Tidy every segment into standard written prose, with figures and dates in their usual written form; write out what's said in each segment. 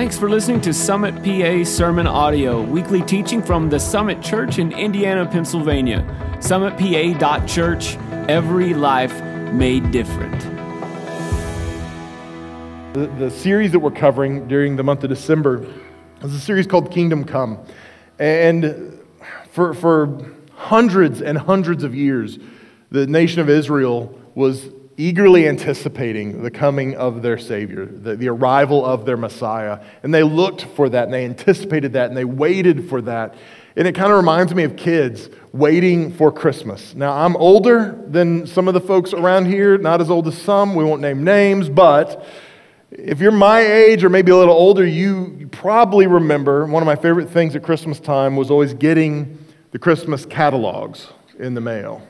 Thanks for listening to Summit PA Sermon Audio, weekly teaching from the Summit Church in Indiana, Pennsylvania. SummitPA.church, every life made different. The series that we're covering during the month of December is a series called Kingdom Come. And for hundreds and hundreds of years, the nation of Israel was eagerly anticipating the coming of their Savior, the arrival of their Messiah. And they looked for that, and they anticipated that, and they waited for that. And it kind of reminds me of kids waiting for Christmas. Now, I'm older than some of the folks around here, not as old as some. We won't name names, but if you're my age or maybe a little older, you probably remember one of my favorite things at Christmas time was always getting the Christmas catalogs in the mail.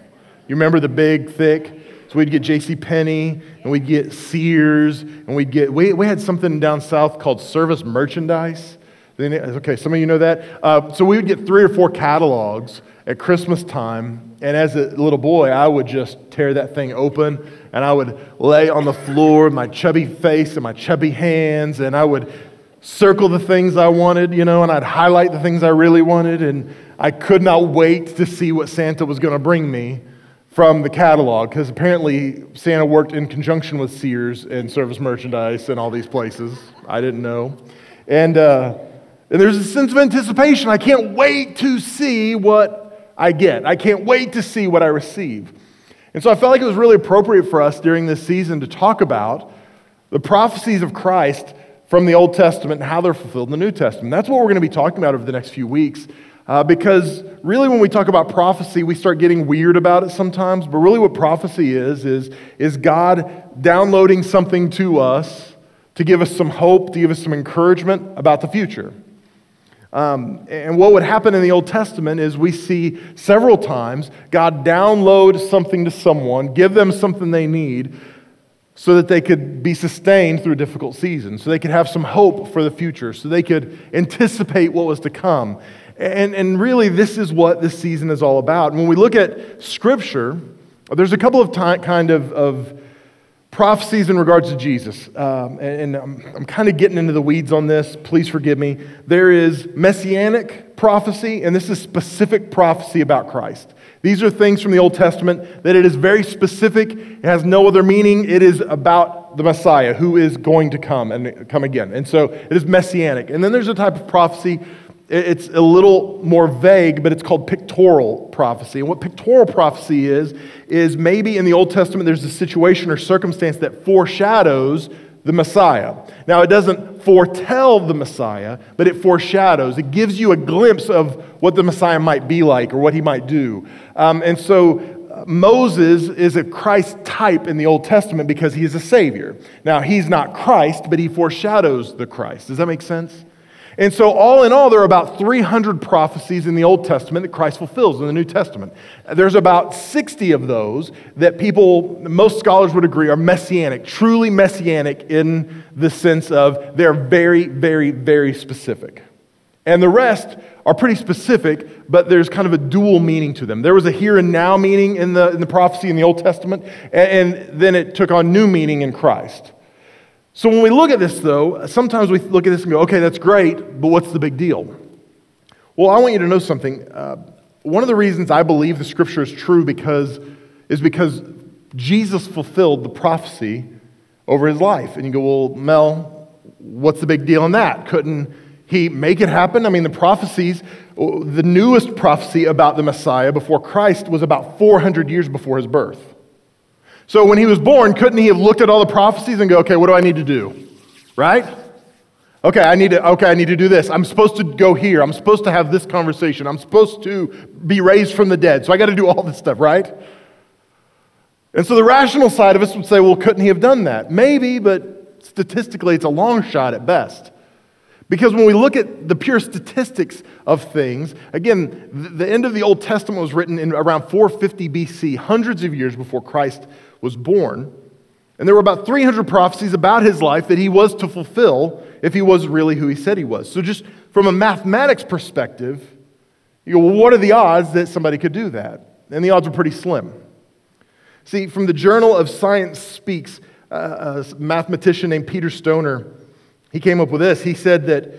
You remember the big, thick? So we'd get JCPenney, and we'd get Sears, and we'd get, we had something down south called Service Merchandise. Okay, some of you know that. So we would get 3 or 4 catalogs at Christmas time, and as a little boy, I would just tear that thing open, and I would lay on the floor with my chubby face and my chubby hands, and I would circle the things I wanted, you know, and I'd highlight the things I really wanted, and I could not wait to see what Santa was going to bring me from the catalog, because apparently Santa worked in conjunction with Sears and Service Merchandise and all these places. I didn't know. And there's a sense of anticipation. I can't wait to see what I get. I can't wait to see what I receive. And so I felt like it was really appropriate for us during this season to talk about the prophecies of Christ from the Old Testament and how they're fulfilled in the New Testament. That's what we're going to be talking about over the next few weeks. Because really when we talk about prophecy, we start getting weird about it sometimes, but really what prophecy is God downloading something to us to give us some hope, to give us some encouragement about the future. And what would happen in the Old Testament is we see several times God download something to someone, give them something they need so that they could be sustained through a difficult season, so they could have some hope for the future, so they could anticipate what was to come. And really, this is what this season is all about. And when we look at Scripture, there's a couple of kind of prophecies in regards to Jesus. I'm kind of getting into the weeds on this. Please forgive me. There is messianic prophecy, and this is specific prophecy about Christ. These are things from the Old Testament that it is very specific. It has no other meaning. It is about the Messiah who is going to come and come again. And so it is messianic. And then there's a type of prophecy. It's a little more vague, but it's called pictorial prophecy. And what pictorial prophecy is maybe in the Old Testament there's a situation or circumstance that foreshadows the Messiah. Now, it doesn't foretell the Messiah, but it foreshadows. It gives you a glimpse of what the Messiah might be like or what he might do. And so Moses is a Christ type in the Old Testament because he is a Savior. Now, he's not Christ, but he foreshadows the Christ. Does that make sense? And so all in all, there are about 300 prophecies in the Old Testament that Christ fulfills in the New Testament. There's about 60 of those that people, most scholars would agree, are messianic, truly messianic in the sense of they're very, very, very specific. And the rest are pretty specific, but there's kind of a dual meaning to them. There was a here and now meaning in the prophecy in the Old Testament, and then it took on new meaning in Christ. So when we look at this, though, sometimes we look at this and go, okay, that's great, but what's the big deal? Well, I want you to know something. One of the reasons I believe the Scripture is true because Jesus fulfilled the prophecy over his life. And you go, well, Mel, what's the big deal in that? Couldn't he make it happen? I mean, the prophecies, the newest prophecy about the Messiah before Christ was about 400 years before his birth. So when he was born, couldn't he have looked at all the prophecies and go, okay, what do I need to do? Right? Okay, I need to do this. I'm supposed to go here. I'm supposed to have this conversation. I'm supposed to be raised from the dead. So I got to do all this stuff, right? And so the rational side of us would say, well, couldn't he have done that? Maybe, but statistically, it's a long shot at best. Because when we look at the pure statistics of things, again, the end of the Old Testament was written in around 450 BC, hundreds of years before Christ was born. And there were about 300 prophecies about his life that he was to fulfill if he was really who he said he was. So just from a mathematics perspective, you go, well, what are the odds that somebody could do that? And the odds are pretty slim. See, from the Journal of Science Speaks, a mathematician named Peter Stoner He came up with this. He said that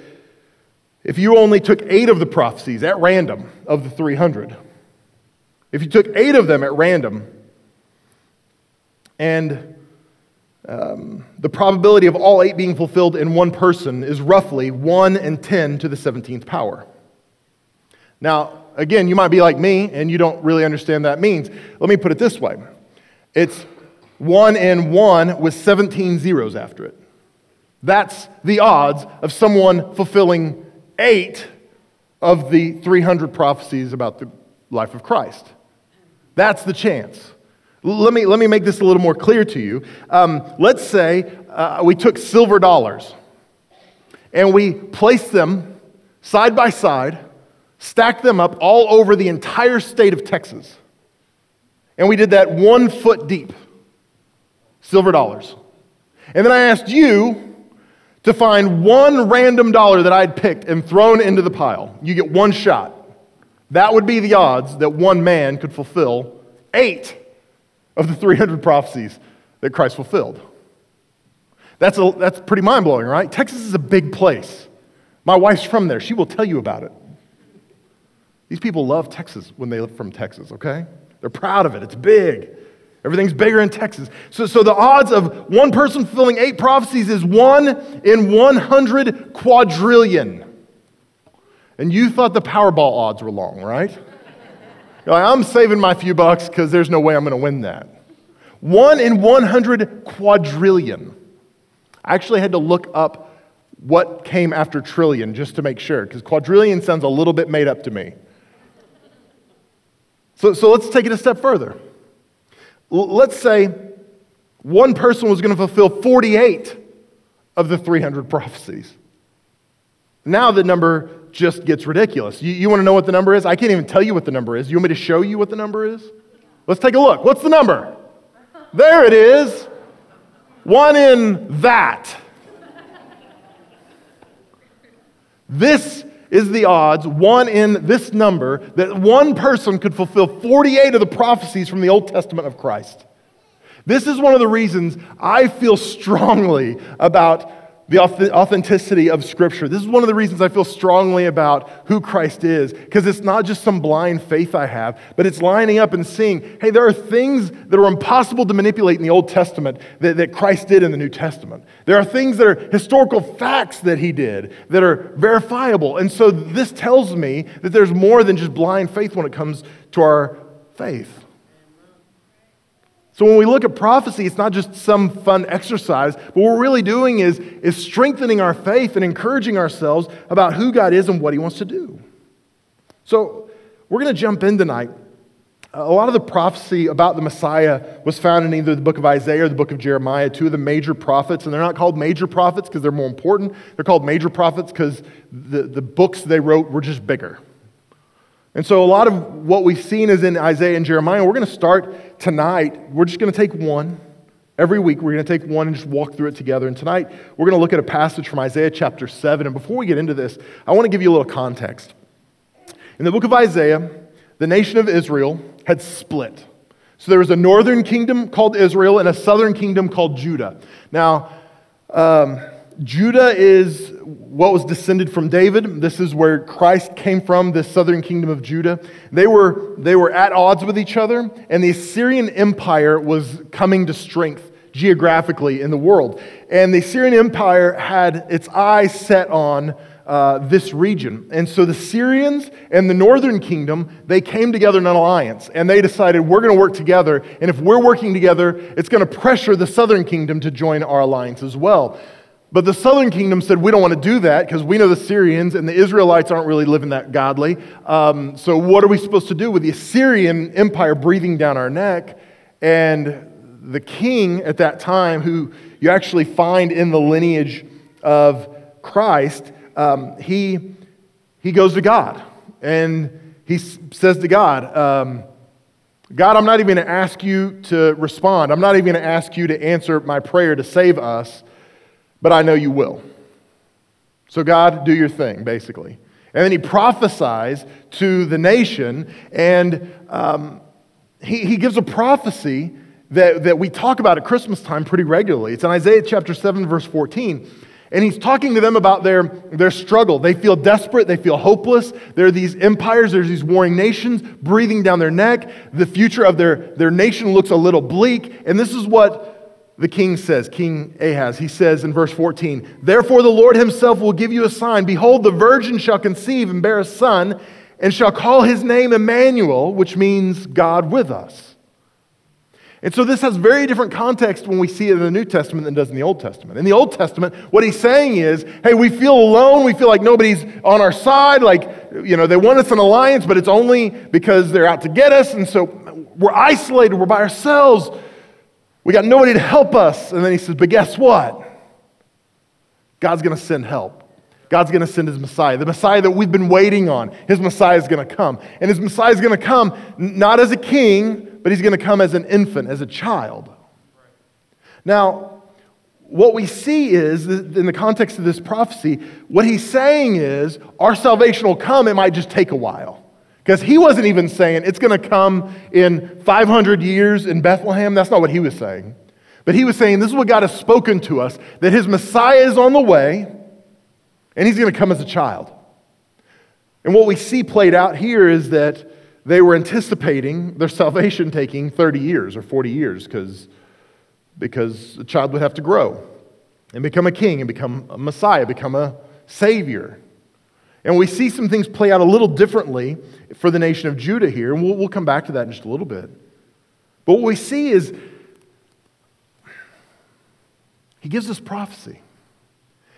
if you only took 8 of the prophecies at random of the 300, if you took 8 of them at random, and the probability of all 8 being fulfilled in one person is roughly 1 in 10 to the 17th power. Now, again, you might be like me, and you don't really understand that means. Let me put it this way. It's 1 in 1 with 17 zeros after it. That's the odds of someone fulfilling 8 of the 300 prophecies about the life of Christ. That's the chance. Let me make this a little more clear to you. Let's say we took silver dollars and we placed them side by side, stacked them up all over the entire state of Texas. And we did that 1 foot deep, silver dollars. And then I asked you to find 1 random dollar that I'd picked and thrown into the pile. You get 1 shot. That would be the odds that 1 man could fulfill 8 of the 300 prophecies that Christ fulfilled. That's pretty mind-blowing, right? Texas is a big place. My wife's from there. She will tell you about it. These people love Texas when they live from Texas, okay? They're proud of it. It's big. Everything's bigger in Texas. So the odds of 1 person fulfilling 8 prophecies is 1 in 100 quadrillion. And you thought the Powerball odds were long, right? You're like, I'm saving my few bucks because there's no way I'm going to win that. 1 in 100 quadrillion. I actually had to look up what came after trillion just to make sure, because quadrillion sounds a little bit made up to me. So let's take it a step further. Let's say 1 person was going to fulfill 48 of the 300 prophecies. Now the number just gets ridiculous. You want to know what the number is? I can't even tell you what the number is. You want me to show you what the number is? Let's take a look. What's the number? There it is. 1 in that. This is the odds, 1 in this number, that 1 person could fulfill 48 of the prophecies from the Old Testament of Christ. This is one of the reasons I feel strongly about the authenticity of Scripture. This is one of the reasons I feel strongly about who Christ is, because it's not just some blind faith I have, but it's lining up and seeing, hey, there are things that are impossible to manipulate in the Old Testament that Christ did in the New Testament. There are things that are historical facts that he did that are verifiable. And so this tells me that there's more than just blind faith when it comes to our faith. So when we look at prophecy, it's not just some fun exercise, but what we're really doing is strengthening our faith and encouraging ourselves about who God is and what he wants to do. So we're going to jump in tonight. A lot of the prophecy about the Messiah was found in either the book of Isaiah or the book of Jeremiah, 2 of the major prophets. And they're not called major prophets because they're more important. They're called major prophets because the books they wrote were just bigger. And so a lot of what we've seen is in Isaiah and Jeremiah. We're going to start tonight. We're just going to take 1. Every week we're going to take 1 and just walk through it together. And tonight we're going to look at a passage from Isaiah chapter 7. And before we get into this, I want to give you a little context. In the book of Isaiah, the nation of Israel had split. So there was a northern kingdom called Israel and a southern kingdom called Judah. Now, Judah is what was descended from David. This is where Christ came from, this southern kingdom of Judah. They were at odds with each other, and the Assyrian Empire was coming to strength geographically in the world. And the Assyrian Empire had its eyes set on this region. And so the Syrians and the northern kingdom, they came together in an alliance, and they decided, we're going to work together, and if we're working together, it's going to pressure the southern kingdom to join our alliance as well. But the southern kingdom said, we don't want to do that because we know the Syrians and the Israelites aren't really living that godly. So what are we supposed to do with the Assyrian Empire breathing down our neck? And the king at that time, who you actually find in the lineage of Christ, he goes to God. And he says to God, God, I'm not even going to ask you to respond. I'm not even going to ask you to answer my prayer to save us. But I know you will. So God, do your thing, basically. And then he prophesies to the nation, and he gives a prophecy that we talk about at Christmas time pretty regularly. It's in Isaiah chapter 7, verse 14. And he's talking to them about their struggle. They feel desperate. They feel hopeless. There are these empires. There's these warring nations breathing down their neck. The future of their nation looks a little bleak. And this is what the king says, King Ahaz. He says in verse 14, "Therefore the Lord himself will give you a sign. Behold, the virgin shall conceive and bear a son, and shall call his name Emmanuel," which means God with us. And so this has very different context when we see it in the New Testament than it does in the Old Testament. In the Old Testament, what he's saying is, hey, we feel alone, we feel like nobody's on our side, they want us in alliance, but it's only because they're out to get us, and so we're isolated, we're by ourselves, we got nobody to help us. And then he says, but guess what? God's going to send help. God's going to send his Messiah, the Messiah that we've been waiting on. His Messiah is going to come. And his Messiah is going to come not as a king, but he's going to come as an infant, as a child. Now, what we see is, in the context of this prophecy, what he's saying is, our salvation will come, it might just take a while. Because he wasn't even saying, it's going to come in 500 years in Bethlehem. That's not what he was saying. But he was saying, this is what God has spoken to us, that his Messiah is on the way, and he's going to come as a child. And what we see played out here is that they were anticipating their salvation taking 30 years or 40 years because the child would have to grow and become a king and become a Messiah, become a Savior. And we see some things play out a little differently for the nation of Judah here, and we'll come back to that in just a little bit. But what we see is he gives this prophecy.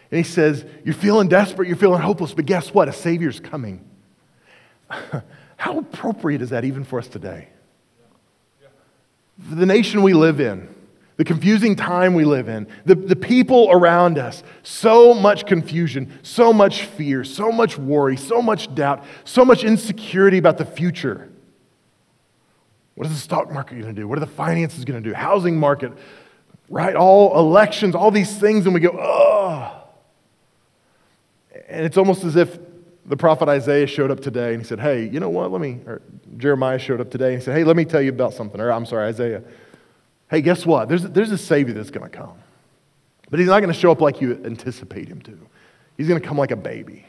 And he says, you're feeling desperate, you're feeling hopeless, but guess what? A Savior's coming. How appropriate is that even for us today? The nation we live in, the confusing time we live in, the people around us, so much confusion, so much fear, so much worry, so much doubt, so much insecurity about the future. What is the stock market going to do? What are the finances going to do? Housing market, right? All elections, all these things, and we go, oh. And it's almost as if the prophet Isaiah showed up today and he said, hey, you know what, Jeremiah showed up today and he said, hey, let me tell you about something, Isaiah. Hey, guess what? There's a Savior that's going to come. But he's not going to show up like you anticipate him to. He's going to come like a baby.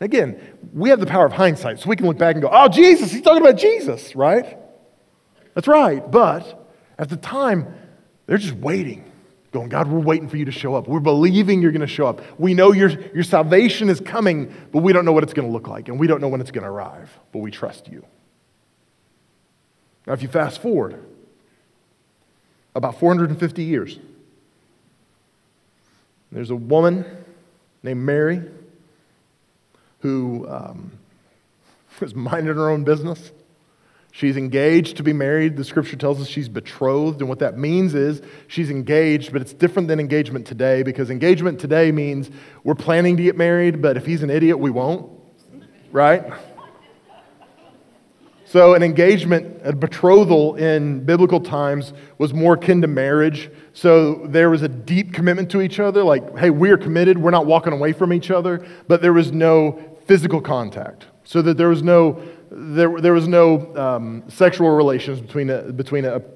And again, we have the power of hindsight, so we can look back and go, oh, Jesus, he's talking about Jesus, right? That's right. But at the time, they're just waiting. Going, God, we're waiting for you to show up. We're believing you're going to show up. We know your salvation is coming, but we don't know what it's going to look like, and we don't know when it's going to arrive, but we trust you. Now, if you fast forward about 450 years, there's a woman named Mary who was minding her own business. She's engaged to be married. The scripture tells us she's betrothed, and what that means is she's engaged, but it's different than engagement today, because engagement today means we're planning to get married, but if he's an idiot, we won't, right? So an engagement, a betrothal in biblical times was more akin to marriage, so there was a deep commitment to each other, like, hey, we're committed, we're not walking away from each other, but there was no physical contact, so that there was no sexual relations between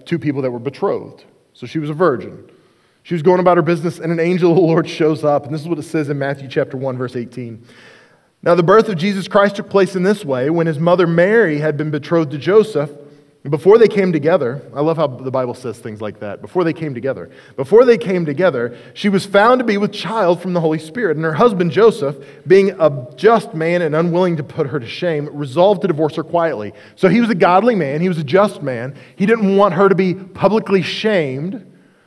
two people that were betrothed. So she was a virgin. She was going about her business, and an angel of the Lord shows up. And this is what it says in Matthew chapter 1, verse 18. Now the birth of Jesus Christ took place in this way. When his mother Mary had been betrothed to Joseph, before they came together, I love how the Bible says things like that, before they came together, she was found to be with child from the Holy Spirit, and her husband Joseph, being a just man and unwilling to put her to shame, resolved to divorce her quietly. So he was a godly man, he was a just man, he didn't want her to be publicly shamed,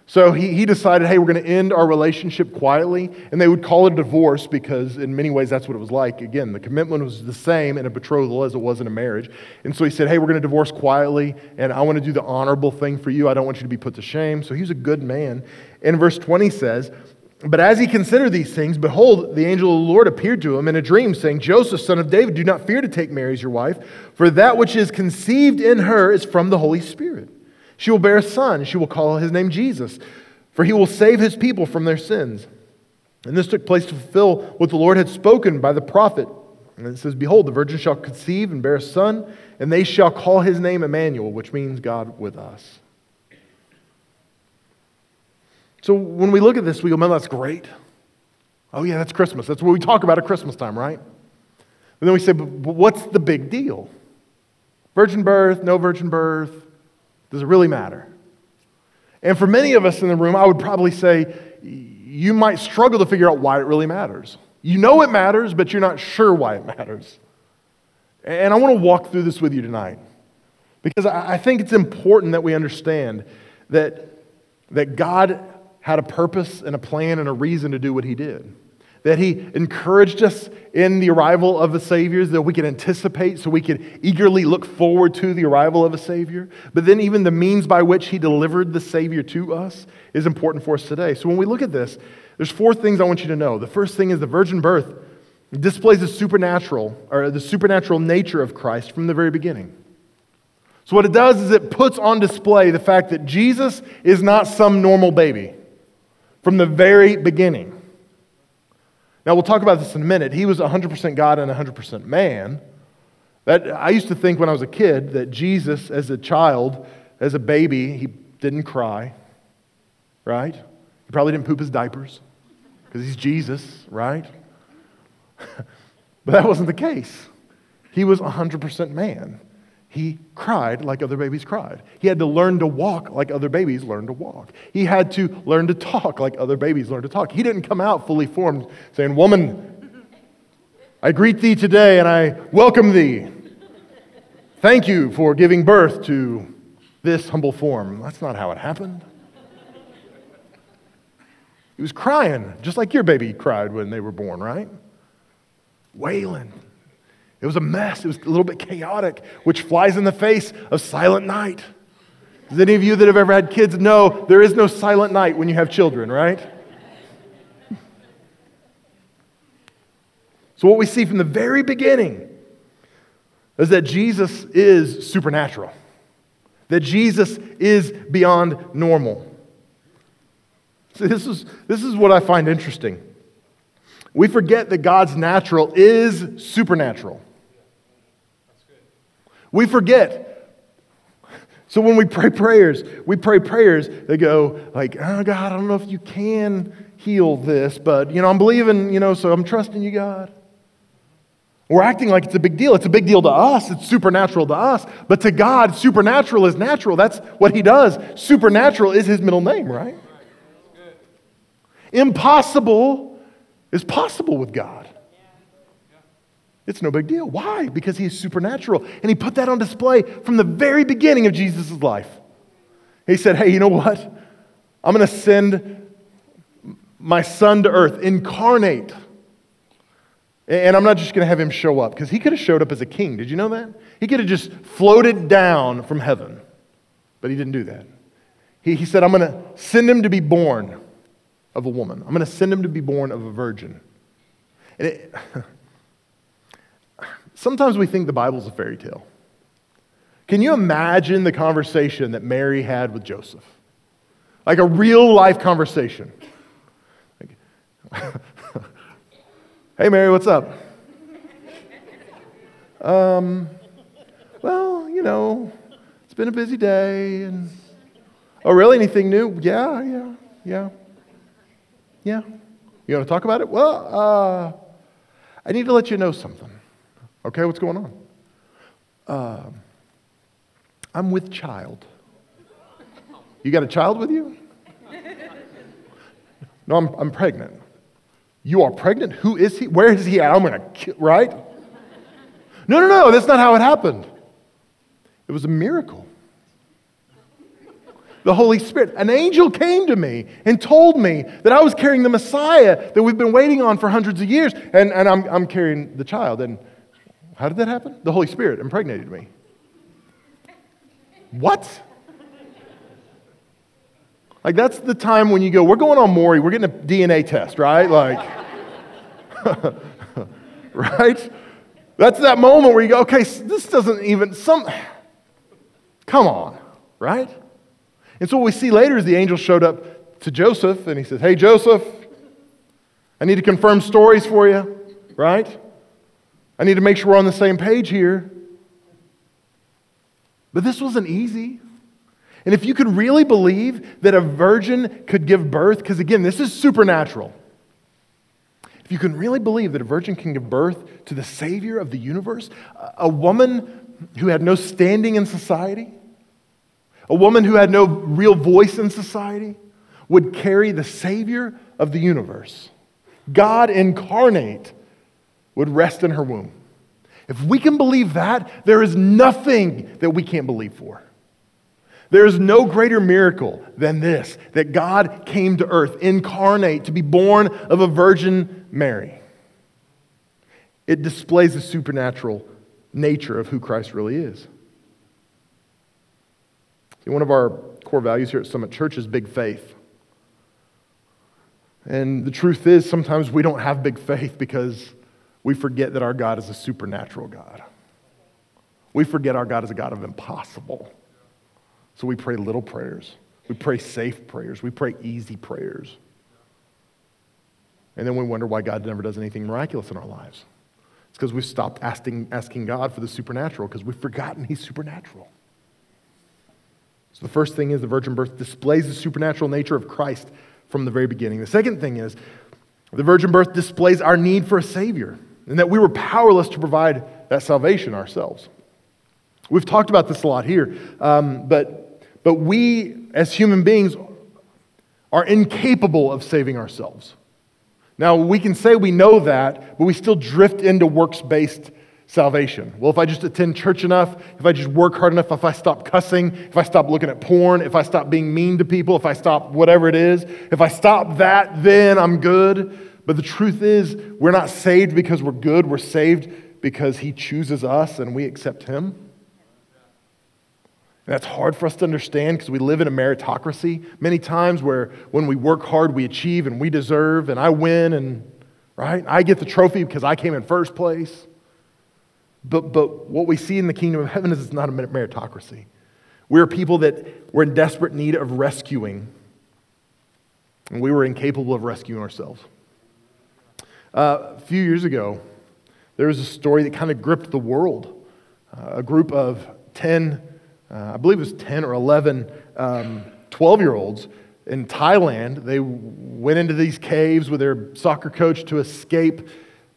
so he decided, hey, we're going to end our relationship quietly, and they would call it a divorce because in many ways that's what it was like. Again, the commitment was the same in a betrothal as it was in a marriage. And so he said, hey, we're going to divorce quietly, and I want to do the honorable thing for you. I don't want you to be put to shame. So he was a good man. And verse 20 says, but as he considered these things, behold, the angel of the Lord appeared to him in a dream, saying, Joseph, son of David, do not fear to take Mary as your wife, for that which is conceived in her is from the Holy Spirit. She will bear a son. She will call his name Jesus, for he will save his people from their sins. And this took place to fulfill what the Lord had spoken by the prophet. And it says, behold, the virgin shall conceive and bear a son, and they shall call his name Emmanuel, which means God with us. So when we look at this, we go, man, that's great. Oh yeah, that's Christmas. That's what we talk about at Christmas time, right? And then we say, but what's the big deal? Virgin birth, no virgin birth, does it really matter? And for many of us in the room, I would probably say, you might struggle to figure out why it really matters. You know it matters, but you're not sure why it matters. And I want to walk through this with you tonight, because I think it's important that we understand that God had a purpose and a plan and a reason to do what he did. That he encouraged us in the arrival of a Savior, that we could anticipate, so we could eagerly look forward to the arrival of a Savior. But then even the means by which he delivered the Savior to us is important for us today. So when we look at this, there's four things I want you to know. The first thing is the virgin birth displays the supernatural nature of Christ from the very beginning. So what it does is it puts on display the fact that Jesus is not some normal baby from the very beginning. Now, we'll talk about this in a minute. He was 100% God and 100% man. I used to think when I was a kid that Jesus, as a child, as a baby, he didn't cry, right? He probably didn't poop his diapers because he's Jesus, right? But that wasn't the case. He was 100% man. He cried like other babies cried. He had to learn to walk like other babies learn to walk. He had to learn to talk like other babies learn to talk. He didn't come out fully formed saying, "Woman, I greet thee today and I welcome thee. Thank you for giving birth to this humble form." That's not how it happened. He was crying, just like your baby cried when they were born, right? Wailing. It was a mess. It was a little bit chaotic, which flies in the face of silent night. Does any of you that have ever had kids know there is no silent night when you have children, right? So what we see from the very beginning is that Jesus is supernatural, that Jesus is beyond normal. So this is what I find interesting. We forget that God's natural is supernatural. We forget. So when we pray prayers that go like, "Oh God, I don't know if you can heal this, but I'm believing, so I'm trusting you, God." We're acting like it's a big deal. It's a big deal to us. It's supernatural to us. But to God, supernatural is natural. That's what he does. Supernatural is his middle name, right? Impossible is possible with God. It's no big deal. Why? Because he is supernatural. And he put that on display from the very beginning of Jesus' life. He said, "Hey, you know what? I'm going to send my son to earth, incarnate. And I'm not just going to have him show up," because he could have showed up as a king. Did you know that? He could have just floated down from heaven. But he didn't do that. He said, "I'm going to send him to be born of a woman. I'm going to send him to be born of a virgin." And sometimes we think the Bible's a fairy tale. Can you imagine the conversation that Mary had with Joseph? Like a real life conversation. Like, "Hey Mary, what's up? It's been a busy day. And oh, really? Anything new? Yeah. You want to talk about it? Well, I need to let you know something." "Okay, what's going on?" I'm with child." "You got a child with you?" "No, I'm pregnant." "You are pregnant? Who is he? Where is he at? I'm going to kill," right? No, that's not how it happened. It was a miracle. The Holy Spirit. An angel came to me and told me that I was carrying the Messiah that we've been waiting on for hundreds of years, and I'm carrying the child. And how did that happen? The Holy Spirit impregnated me. What? Like, that's the time when you go, "We're going on Maury, we're getting a DNA test," right? Like, right? That's that moment where you go, "Okay, this doesn't even, come on," right? And so what we see later is the angel showed up to Joseph and he says, "Hey, Joseph, I need to confirm stories for you," right? I need to make sure we're on the same page here. But this wasn't easy. And if you could really believe that a virgin could give birth, because again, this is supernatural. If you can really believe that a virgin can give birth to the Savior of the universe, a woman who had no standing in society, a woman who had no real voice in society, would carry the Savior of the universe, God incarnate, would rest in her womb. If we can believe that, there is nothing that we can't believe for. There is no greater miracle than this, that God came to earth, incarnate, to be born of a Virgin Mary. It displays the supernatural nature of who Christ really is. One of our core values here at Summit Church is big faith. And the truth is, sometimes we don't have big faith because we forget that our God is a supernatural God. We forget our God is a God of impossible. So we pray little prayers. We pray safe prayers. We pray easy prayers. And then we wonder why God never does anything miraculous in our lives. It's because we've stopped asking God for the supernatural because we've forgotten He's supernatural. So the first thing is the virgin birth displays the supernatural nature of Christ from the very beginning. The second thing is the virgin birth displays our need for a Savior and that we were powerless to provide that salvation ourselves. We've talked about this a lot here, but we as human beings are incapable of saving ourselves. Now, we can say we know that, but we still drift into works-based salvation. Well, if I just attend church enough, if I just work hard enough, if I stop cussing, if I stop looking at porn, if I stop being mean to people, if I stop whatever it is, if I stop that, then I'm good. But the truth is, we're not saved because we're good. We're saved because He chooses us and we accept Him. And that's hard for us to understand because we live in a meritocracy many times where when we work hard, we achieve and we deserve and I win and right? I get the trophy because I came in first place. But what we see in the kingdom of heaven is it's not a meritocracy. We're people that were in desperate need of rescuing. And we were incapable of rescuing ourselves. A few years ago, there was a story that kind of gripped the world. A group of 10 or 11 12-year-olds in Thailand, they went into these caves with their soccer coach to escape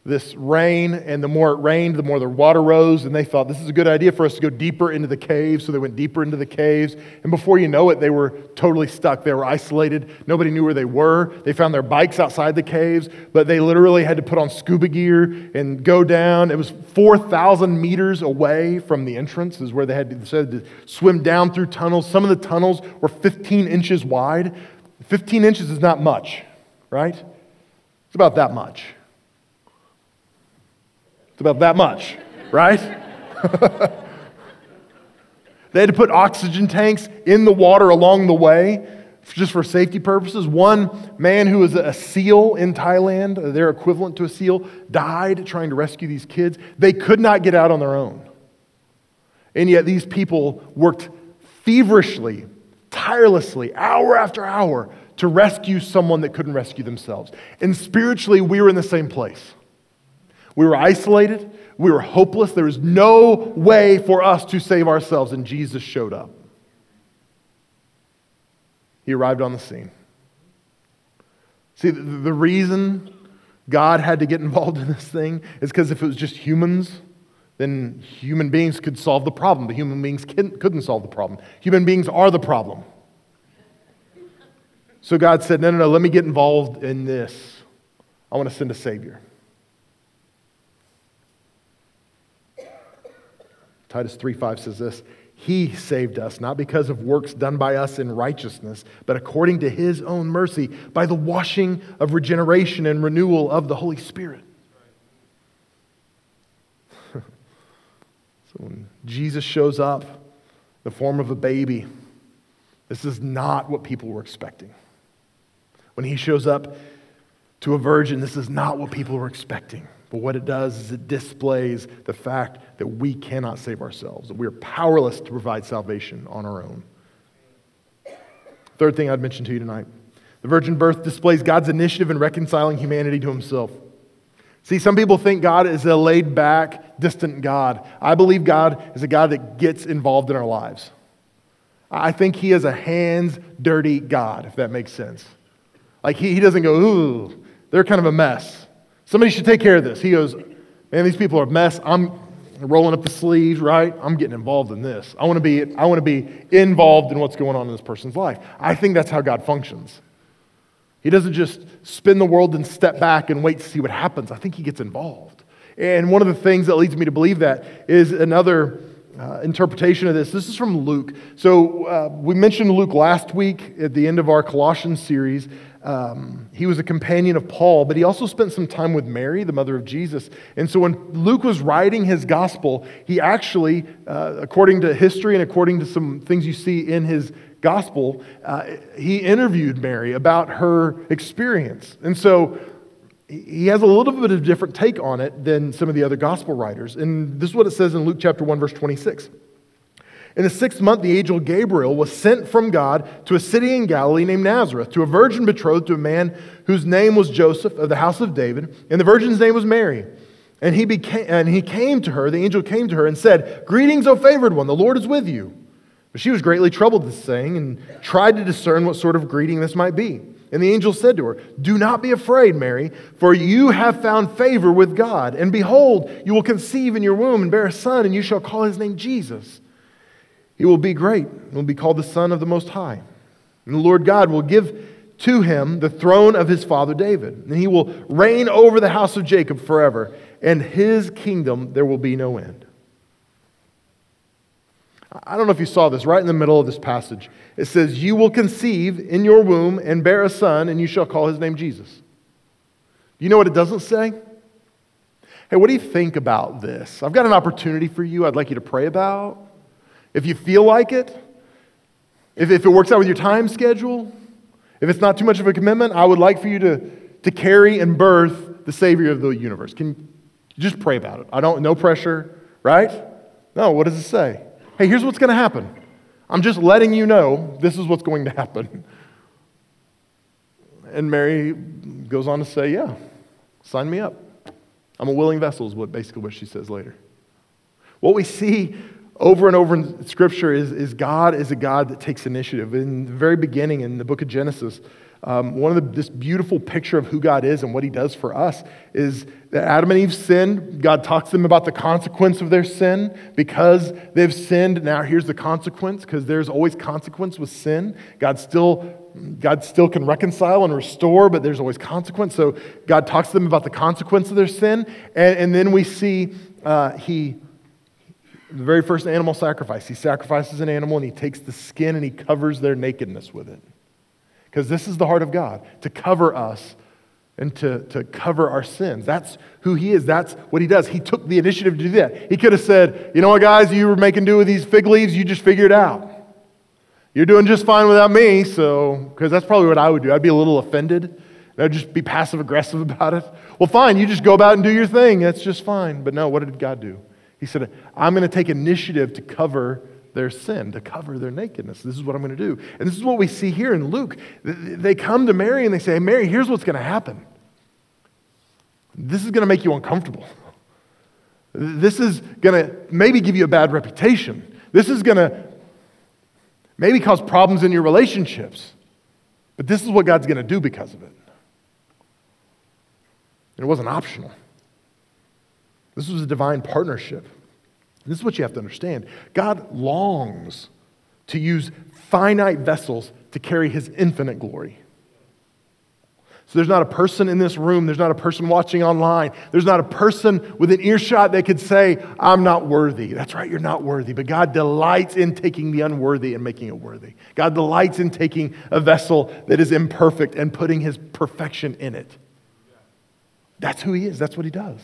this rain, and the more it rained, the more the water rose, and they thought, this is a good idea for us to go deeper into the caves, so they went deeper into the caves, and before you know it, they were totally stuck. They were isolated. Nobody knew where they were. They found their bikes outside the caves, but they literally had to put on scuba gear and go down. It was 4,000 meters away from the entrance is where they had to swim down through tunnels. Some of the tunnels were 15 inches wide. 15 inches is not much, right? It's about that much. It's about that much, right? They had to put oxygen tanks in the water along the way just for safety purposes. One man who was a seal in Thailand, their equivalent to a seal, died trying to rescue these kids. They could not get out on their own. And yet these people worked feverishly, tirelessly, hour after hour, to rescue someone that couldn't rescue themselves. And spiritually, we were in the same place. We were isolated. We were hopeless. There was no way for us to save ourselves, and Jesus showed up. He arrived on the scene. See, the reason God had to get involved in this thing is because if it was just humans, then human beings could solve the problem, but human beings couldn't solve the problem. Human beings are the problem. So God said, no, let me get involved in this. I want to send a Savior. Titus 3:5 says this, He saved us, not because of works done by us in righteousness, but according to His own mercy, by the washing of regeneration and renewal of the Holy Spirit. So when Jesus shows up in the form of a baby, this is not what people were expecting. When He shows up to a virgin, this is not what people were expecting. But what it does is it displays the fact that we cannot save ourselves, that we are powerless to provide salvation on our own. Third thing I'd mention to you tonight, the virgin birth displays God's initiative in reconciling humanity to Himself. See, some people think God is a laid-back, distant God. I believe God is a God that gets involved in our lives. I think He is a hands-dirty God, if that makes sense. Like, he doesn't go, ooh, they're kind of a mess. Somebody should take care of this. He goes, man, these people are a mess. I'm rolling up the sleeves, right? I'm getting involved in this. I want to be involved in what's going on in this person's life. I think that's how God functions. He doesn't just spin the world and step back and wait to see what happens. I think he gets involved. And one of the things that leads me to believe that is another interpretation of this. This is from Luke. So we mentioned Luke last week at the end of our Colossians series. He was a companion of Paul, but he also spent some time with Mary, the mother of Jesus. And so when Luke was writing his gospel, he actually, according to history and according to some things you see in his gospel, he interviewed Mary about her experience. And so he has a little bit of a different take on it than some of the other gospel writers. And this is what it says in Luke chapter 1, verse 26. In the 6th month, the angel Gabriel was sent from God to a city in Galilee named Nazareth, to a virgin betrothed to a man whose name was Joseph of the house of David, and the virgin's name was Mary. And he came to her, the angel came to her and said, "Greetings, O favored one, the Lord is with you." But she was greatly troubled at this saying and tried to discern what sort of greeting this might be. And the angel said to her, "Do not be afraid, Mary, for you have found favor with God. And behold, you will conceive in your womb and bear a son, and you shall call his name Jesus. He will be great and will be called the Son of the Most High. And the Lord God will give to him the throne of his father David, and he will reign over the house of Jacob forever, and his kingdom there will be no end." I don't know if you saw this, right in the middle of this passage. It says, "You will conceive in your womb and bear a son, and you shall call his name Jesus." You know what it doesn't say? Hey, what do you think about this? I've got an opportunity for you I'd like you to pray about. If you feel like it, if it works out with your time schedule, if it's not too much of a commitment, I would like for you to carry and birth the Savior of the universe. Can you just pray about it? No pressure, right? No, what does it say? Hey, here's what's going to happen. I'm just letting you know this is what's going to happen. And Mary goes on to say, yeah, sign me up. I'm a willing vessel is basically what she says later. What we see over and over in Scripture is God is a God that takes initiative. In the very beginning, in the book of Genesis, this beautiful picture of who God is and what he does for us is that Adam and Eve sinned. God talks to them about the consequence of their sin because they've sinned. Now here's the consequence, because there's always consequence with sin. God still can reconcile and restore, but there's always consequence. So God talks to them about the consequence of their sin. And then we see the very first animal sacrifice. He sacrifices an animal and he takes the skin and he covers their nakedness with it. Because this is the heart of God, to cover us and to cover our sins. That's who he is. That's what he does. He took the initiative to do that. He could have said, you know what, guys, you were making do with these fig leaves. You just figure it out. You're doing just fine without me, so, because that's probably what I would do. I'd be a little offended, and I'd just be passive-aggressive about it. Well, fine, you just go about and do your thing. That's just fine. But no, what did God do? He said, I'm going to take initiative to cover their sin, to cover their nakedness. This is what I'm going to do. And this is what we see here in Luke. They come to Mary and they say, Mary, here's what's going to happen. This is going to make you uncomfortable. This is going to maybe give you a bad reputation. This is going to maybe cause problems in your relationships. But this is what God's going to do because of it. And it wasn't optional. This was a divine partnership. This is what you have to understand. God longs to use finite vessels to carry his infinite glory. So there's not a person in this room, there's not a person watching online, there's not a person with an earshot that could say, I'm not worthy. That's right, you're not worthy. But God delights in taking the unworthy and making it worthy. God delights in taking a vessel that is imperfect and putting his perfection in it. That's who he is. That's what he does.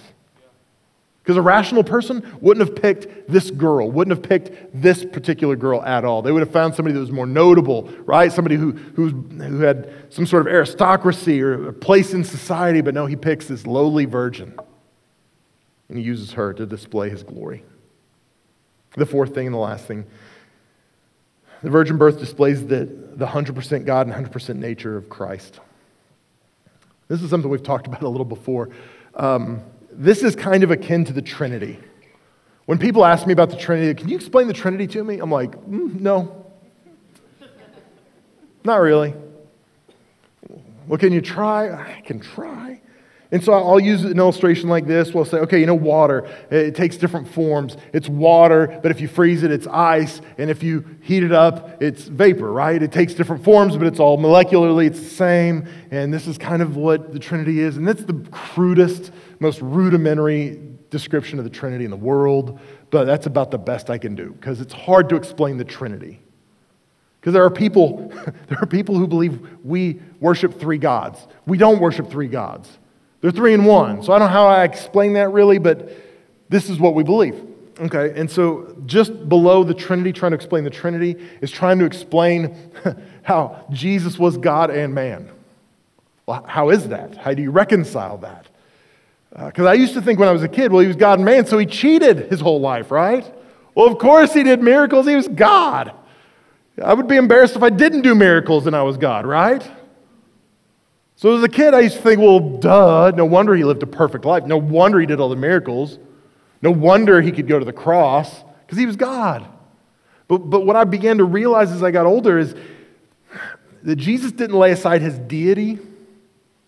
Because a rational person wouldn't have picked this girl, wouldn't have picked this particular girl at all. They would have found somebody that was more notable, right? Somebody who had some sort of aristocracy or a place in society, but no, he picks this lowly virgin. And he uses her to display his glory. The fourth thing and the last thing. The virgin birth displays the 100% God and 100% nature of Christ. This is something we've talked about a little before. This is kind of akin to the Trinity. When people ask me about the Trinity, can you explain the Trinity to me? I'm like, no. Not really. Well, can you try? I can try. And so I'll use an illustration like this. We'll say, okay, water, it takes different forms. It's water, but if you freeze it, it's ice. And if you heat it up, it's vapor, right? It takes different forms, but it's all molecularly, it's the same. And this is kind of what the Trinity is. And that's the crudest, most rudimentary description of the Trinity in the world. But that's about the best I can do, because it's hard to explain the Trinity. Because there are people who believe we worship three gods. We don't worship three gods. They're three in one. So I don't know how I explain that really, but this is what we believe. Okay, and so just below the Trinity, trying to explain the Trinity, is trying to explain how Jesus was God and man. Well, how is that? How do you reconcile that? Because I used to think when I was a kid, well, he was God and man, so he cheated his whole life, right? Well, of course he did miracles. He was God. I would be embarrassed if I didn't do miracles and I was God, right? So as a kid, I used to think, well, duh, no wonder he lived a perfect life. No wonder he did all the miracles. No wonder he could go to the cross, because he was God. But what I began to realize as I got older is that Jesus didn't lay aside his deity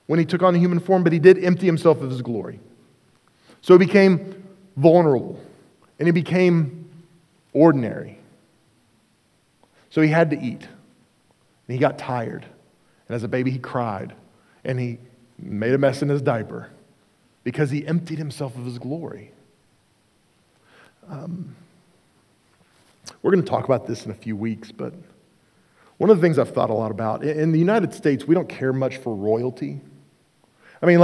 when he took on the human form, but he did empty himself of his glory. So he became vulnerable, and he became ordinary. So he had to eat, and he got tired. And as a baby, he cried. And he made a mess in his diaper because he emptied himself of his glory. We're going to talk about this in a few weeks, but one of the things I've thought a lot about, in the United States, we don't care much for royalty. I mean,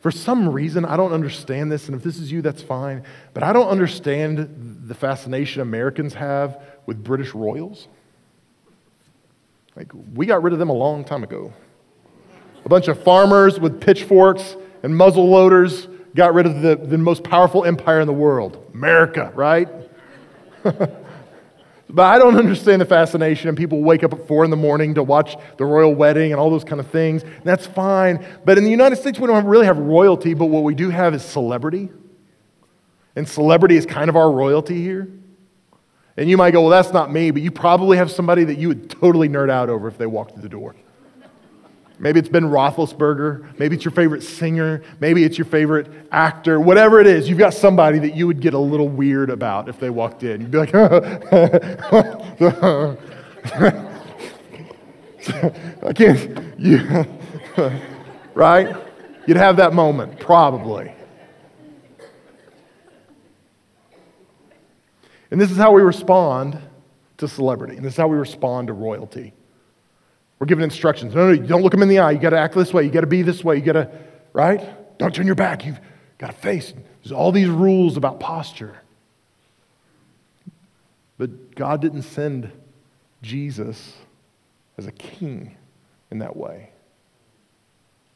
for some reason, I don't understand this, and if this is you, that's fine, but I don't understand the fascination Americans have with British royals. We got rid of them a long time ago. A bunch of farmers with pitchforks and muzzle loaders got rid of the most powerful empire in the world, America, right? But I don't understand the fascination, and people wake up at 4 a.m. to watch the royal wedding and all those kind of things. And that's fine. But in the United States, we don't really have royalty, but what we do have is celebrity. And celebrity is kind of our royalty here. And you might go, well, that's not me, but you probably have somebody that you would totally nerd out over if they walked through the door. Maybe it's Ben Roethlisberger. Maybe it's your favorite singer. Maybe it's your favorite actor. Whatever it is, you've got somebody that you would get a little weird about if they walked in. You'd be like, I can't, right? You'd have that moment, probably. And this is how we respond to celebrity. And this is how we respond to royalty. We're given instructions. No, you don't look them in the eye. You got to act this way. You got to be this way. You got to, right? Don't turn your back. You've got to face. There's all these rules about posture. But God didn't send Jesus as a king in that way.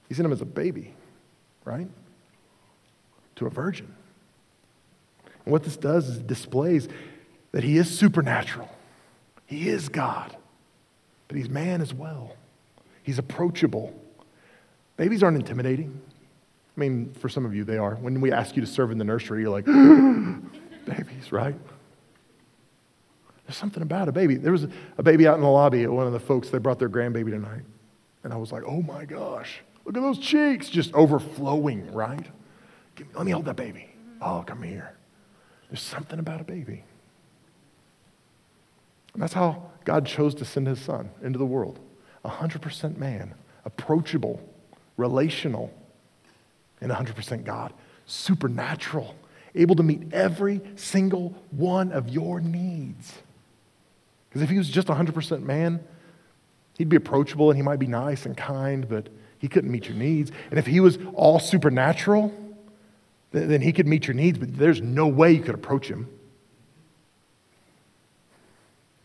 He sent him as a baby, right? To a virgin. And what this does is it displays that he is supernatural. He is God. But he's man as well. He's approachable. Babies aren't intimidating. I mean, for some of you, they are. When we ask you to serve in the nursery, you're like, babies, right? There's something about a baby. There was a baby out in the lobby at one of the folks. They brought their grandbaby tonight. And I was like, oh my gosh, look at those cheeks just overflowing, right? Let me hold that baby. Oh, come here. There's something about a baby. And that's how God chose to send his son into the world. 100% man, approachable, relational, and 100% God, supernatural, able to meet every single one of your needs. Because if he was just 100% man, he'd be approachable and he might be nice and kind, but he couldn't meet your needs. And if he was all supernatural, then he could meet your needs, but there's no way you could approach him.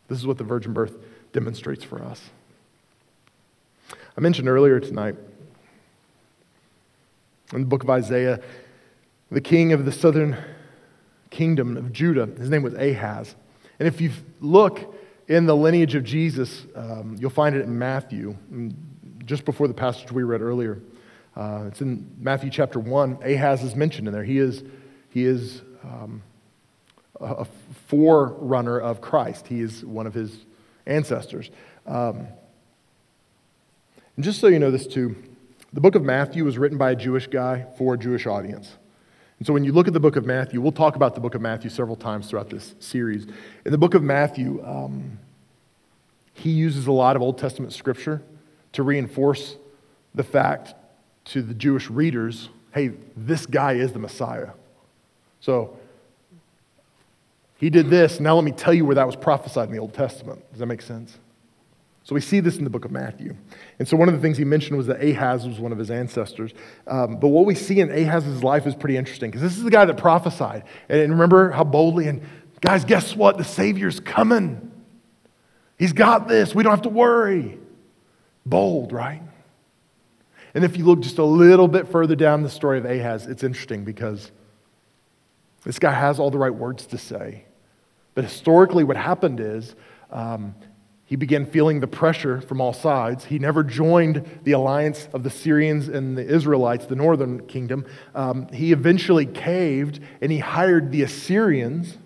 This is what the virgin birth demonstrates for us. I mentioned earlier tonight, in the book of Isaiah, the king of the southern kingdom of Judah, his name was Ahaz. And if you look in the lineage of Jesus, you'll find it in Matthew, just before the passage we read earlier. It's in Matthew chapter 1. Ahaz is mentioned in there. He is a forerunner of Christ. He is one of his ancestors. And just so you know this too, The book of Matthew was written by a Jewish guy for a Jewish audience. And so when you look at the book of Matthew, we'll talk about the book of Matthew several times throughout this series. In the book of Matthew, he uses a lot of Old Testament scripture to reinforce the fact to the Jewish readers, hey, this guy is the Messiah. So he did this, now let me tell you where that was prophesied in the Old Testament. Does that make sense? So we see this in the book of Matthew. And so one of the things he mentioned was that Ahaz was one of his ancestors. But what we see in Ahaz's life is pretty interesting, because this is the guy that prophesied. And remember how boldly, and guys, guess what? The Savior's coming. He's got this. We don't have to worry. Bold, right? And if you look just a little bit further down the story of Ahaz, it's interesting because this guy has all the right words to say. But historically what happened is he began feeling the pressure from all sides. He never joined the alliance of the Syrians and the Israelites, the northern kingdom. He eventually caved, and he hired the Assyrians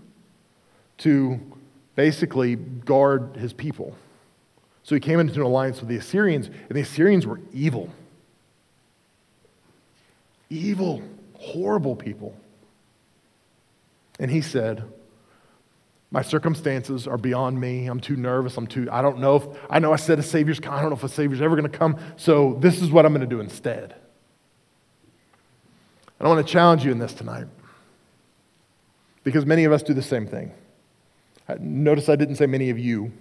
to basically guard his people. So he came into an alliance with the Assyrians, and the Assyrians were evil. Evil, horrible people. And he said, my circumstances are beyond me. I'm too nervous. I don't know if, I know I said a Savior's coming. I don't know if a Savior's ever going to come. So this is what I'm going to do instead. I want to challenge you in this tonight, because many of us do the same thing. Notice I didn't say many of you.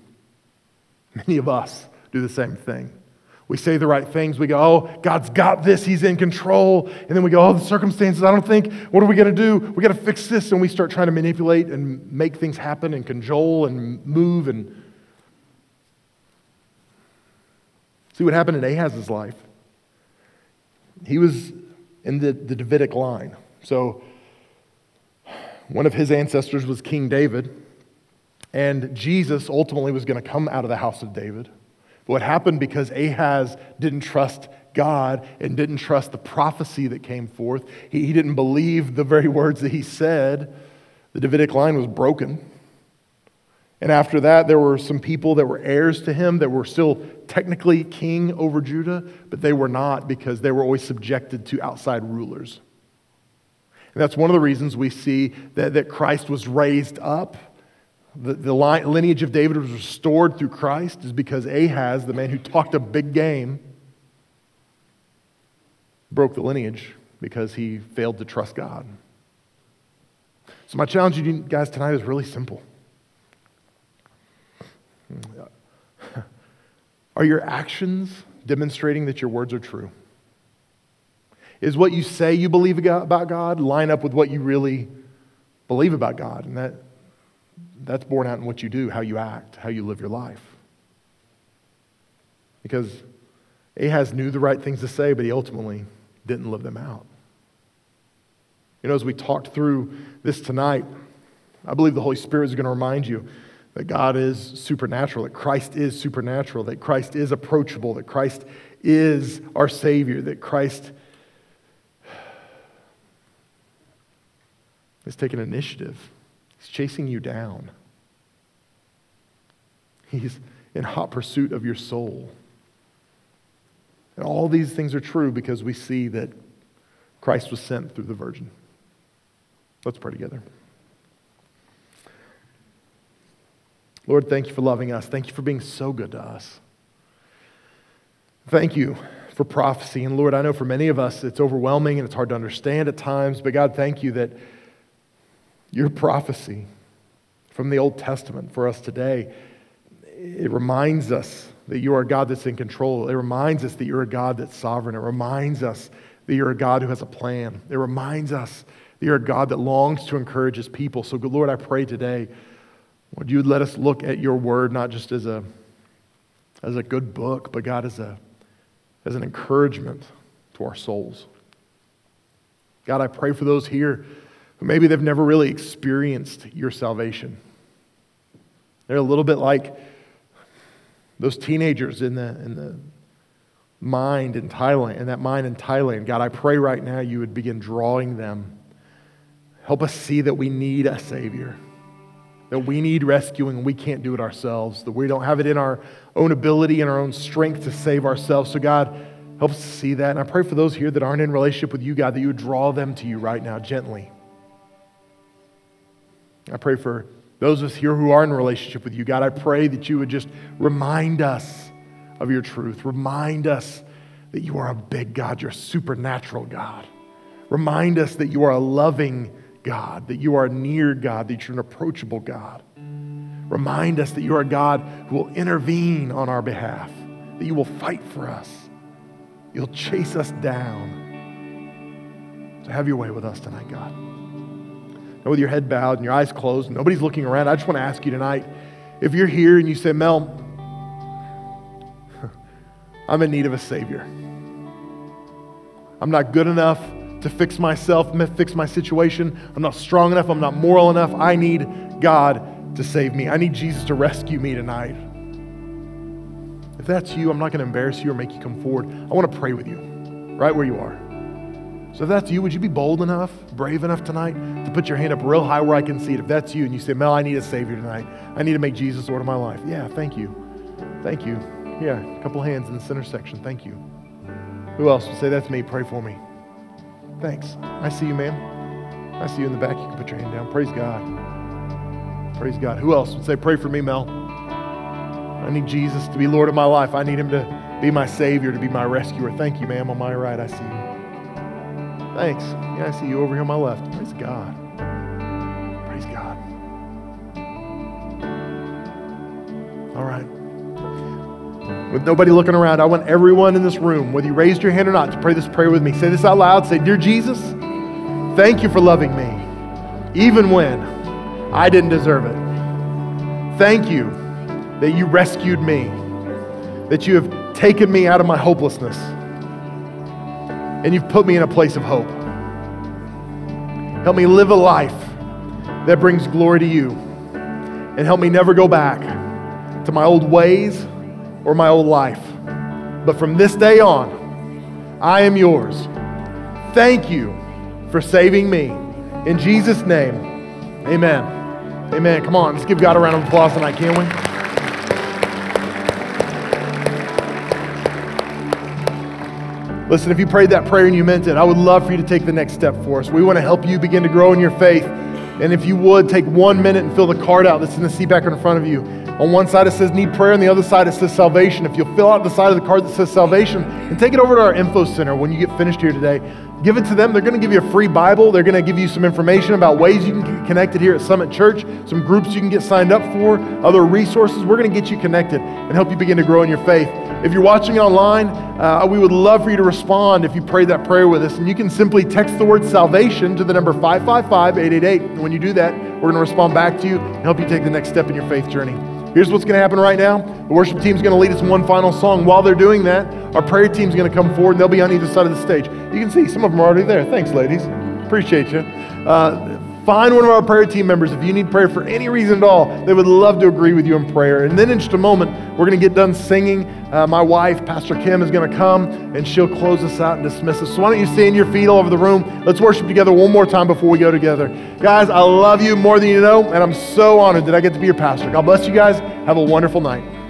Many of us do the same thing. We say the right things. We go, oh, God's got this. He's in control. And then we go, oh, the circumstances, I don't think. What are we going to do? We got to fix this. And we start trying to manipulate and make things happen and cajole and move. And see what happened in Ahaz's life. He was in the Davidic line. So one of his ancestors was King David. And Jesus ultimately was going to come out of the house of David. But what happened, because Ahaz didn't trust God and didn't trust the prophecy that came forth, he didn't believe the very words that he said, the Davidic line was broken. And after that, there were some people that were heirs to him that were still technically king over Judah, but they were not, because they were always subjected to outside rulers. And that's one of the reasons we see that Christ was raised up. The lineage of David was restored through Christ, is because Ahaz, the man who talked a big game, broke the lineage because he failed to trust God. So my challenge to you guys tonight is really simple. Are your actions demonstrating that your words are true? Is what you say you believe about God line up with what you really believe about God? And that's borne out in what you do, how you act, how you live your life. Because Ahaz knew the right things to say, but he ultimately didn't live them out. You know, as we talked through this tonight, I believe the Holy Spirit is going to remind you that God is supernatural, that Christ is supernatural, that Christ is approachable, that Christ is our Savior, that Christ is taking initiative. He's chasing you down. He's in hot pursuit of your soul. And all these things are true because we see that Christ was sent through the Virgin. Let's pray together. Lord, thank you for loving us. Thank you for being so good to us. Thank you for prophecy. And Lord, I know for many of us it's overwhelming and it's hard to understand at times, but God, thank you that your prophecy from the Old Testament for us today, it reminds us that you are a God that's in control. It reminds us that you're a God that's sovereign. It reminds us that you're a God who has a plan. It reminds us that you're a God that longs to encourage his people. So, good Lord, I pray today, would you let us look at your word not just as a good book, but God, as an encouragement to our souls. God, I pray for those here. Maybe they've never really experienced your salvation. They're a little bit like those teenagers in the mine in Thailand, in that mine in Thailand. God, I pray right now you would begin drawing them. Help us see that we need a Savior, that we need rescuing, and we can't do it ourselves, that we don't have it in our own ability and our own strength to save ourselves. So God, Help us to see that. And I pray for those here that aren't in relationship with you, God, that you would draw them to you right now gently. I pray for those of us here who are in relationship with you, God, I pray that you would just remind us of your truth. Remind us that you are a big God. You're a supernatural God. Remind us that you are a loving God, that you are a near God, that you're an approachable God. Remind us that you are a God who will intervene on our behalf, that you will fight for us. You'll chase us down. So have your way with us tonight, God. Now, with your head bowed and your eyes closed, nobody's looking around, I just want to ask you tonight, if you're here and you say, Mel, I'm in need of a Savior. I'm not good enough to fix myself, fix my situation. I'm not strong enough. I'm not moral enough. I need God to save me. I need Jesus to rescue me tonight. If that's you, I'm not going to embarrass you or make you come forward. I want to pray with you right where you are. So if that's you, would you be bold enough, brave enough tonight to put your hand up real high where I can see it? If that's you and you say, Mel, I need a Savior tonight. I need to make Jesus Lord of my life. Yeah, thank you. Thank you. Yeah, a couple hands in the center section. Thank you. Who else would say, that's me, pray for me? Thanks. I see you, ma'am. I see you in the back. You can put your hand down. Praise God. Praise God. Who else would say, pray for me, Mel? I need Jesus to be Lord of my life. I need him to be my Savior, to be my rescuer. Thank you, ma'am. On my right, I see you. Thanks. Yeah, I see you over here on my left. Praise God. Praise God. All right. With nobody looking around, I want everyone in this room, whether you raised your hand or not, to pray this prayer with me. Say this out loud. Say, Dear Jesus, thank you for loving me, even when I didn't deserve it. Thank you that you rescued me, that you have taken me out of my hopelessness, and you've put me in a place of hope. Help me live a life that brings glory to you, and help me never go back to my old ways or my old life. But from this day on, I am yours. Thank you for saving me. In Jesus' name, amen. Amen. Come on, let's give God a round of applause tonight, can we? Listen, if you prayed that prayer and you meant it, I would love for you to take the next step for us. We want to help you begin to grow in your faith. And if you would, take 1 minute and fill the card out that's in the seat back in front of you. On one side it says need prayer, on the other side it says salvation. If you'll fill out the side of the card that says salvation and take it over to our info center when you get finished here today, give it to them. They're going to give you a free Bible. They're going to give you some information about ways you can get connected here at Summit Church, some groups you can get signed up for, other resources. We're going to get you connected and help you begin to grow in your faith. If you're watching online, we would love for you to respond if you prayed that prayer with us. And you can simply text the word salvation to the number 555-888. And when you do that, we're going to respond back to you and help you take the next step in your faith journey. Here's what's going to happen right now. The worship team's going to lead us in one final song. While they're doing that, our prayer team's going to come forward, and they'll be on either side of the stage. You can see some of them are already there. Thanks, ladies. Appreciate you. Find one of our prayer team members if you need prayer for any reason at all. They would love to agree with you in prayer. And then in just a moment, we're going to get done singing. My wife, Pastor Kim, is going to come, and she'll close us out and dismiss us. So why don't you stand your feet all over the room? Let's worship together one more time before we go together. Guys, I love you more than you know, and I'm so honored that I get to be your pastor. God bless you guys. Have a wonderful night.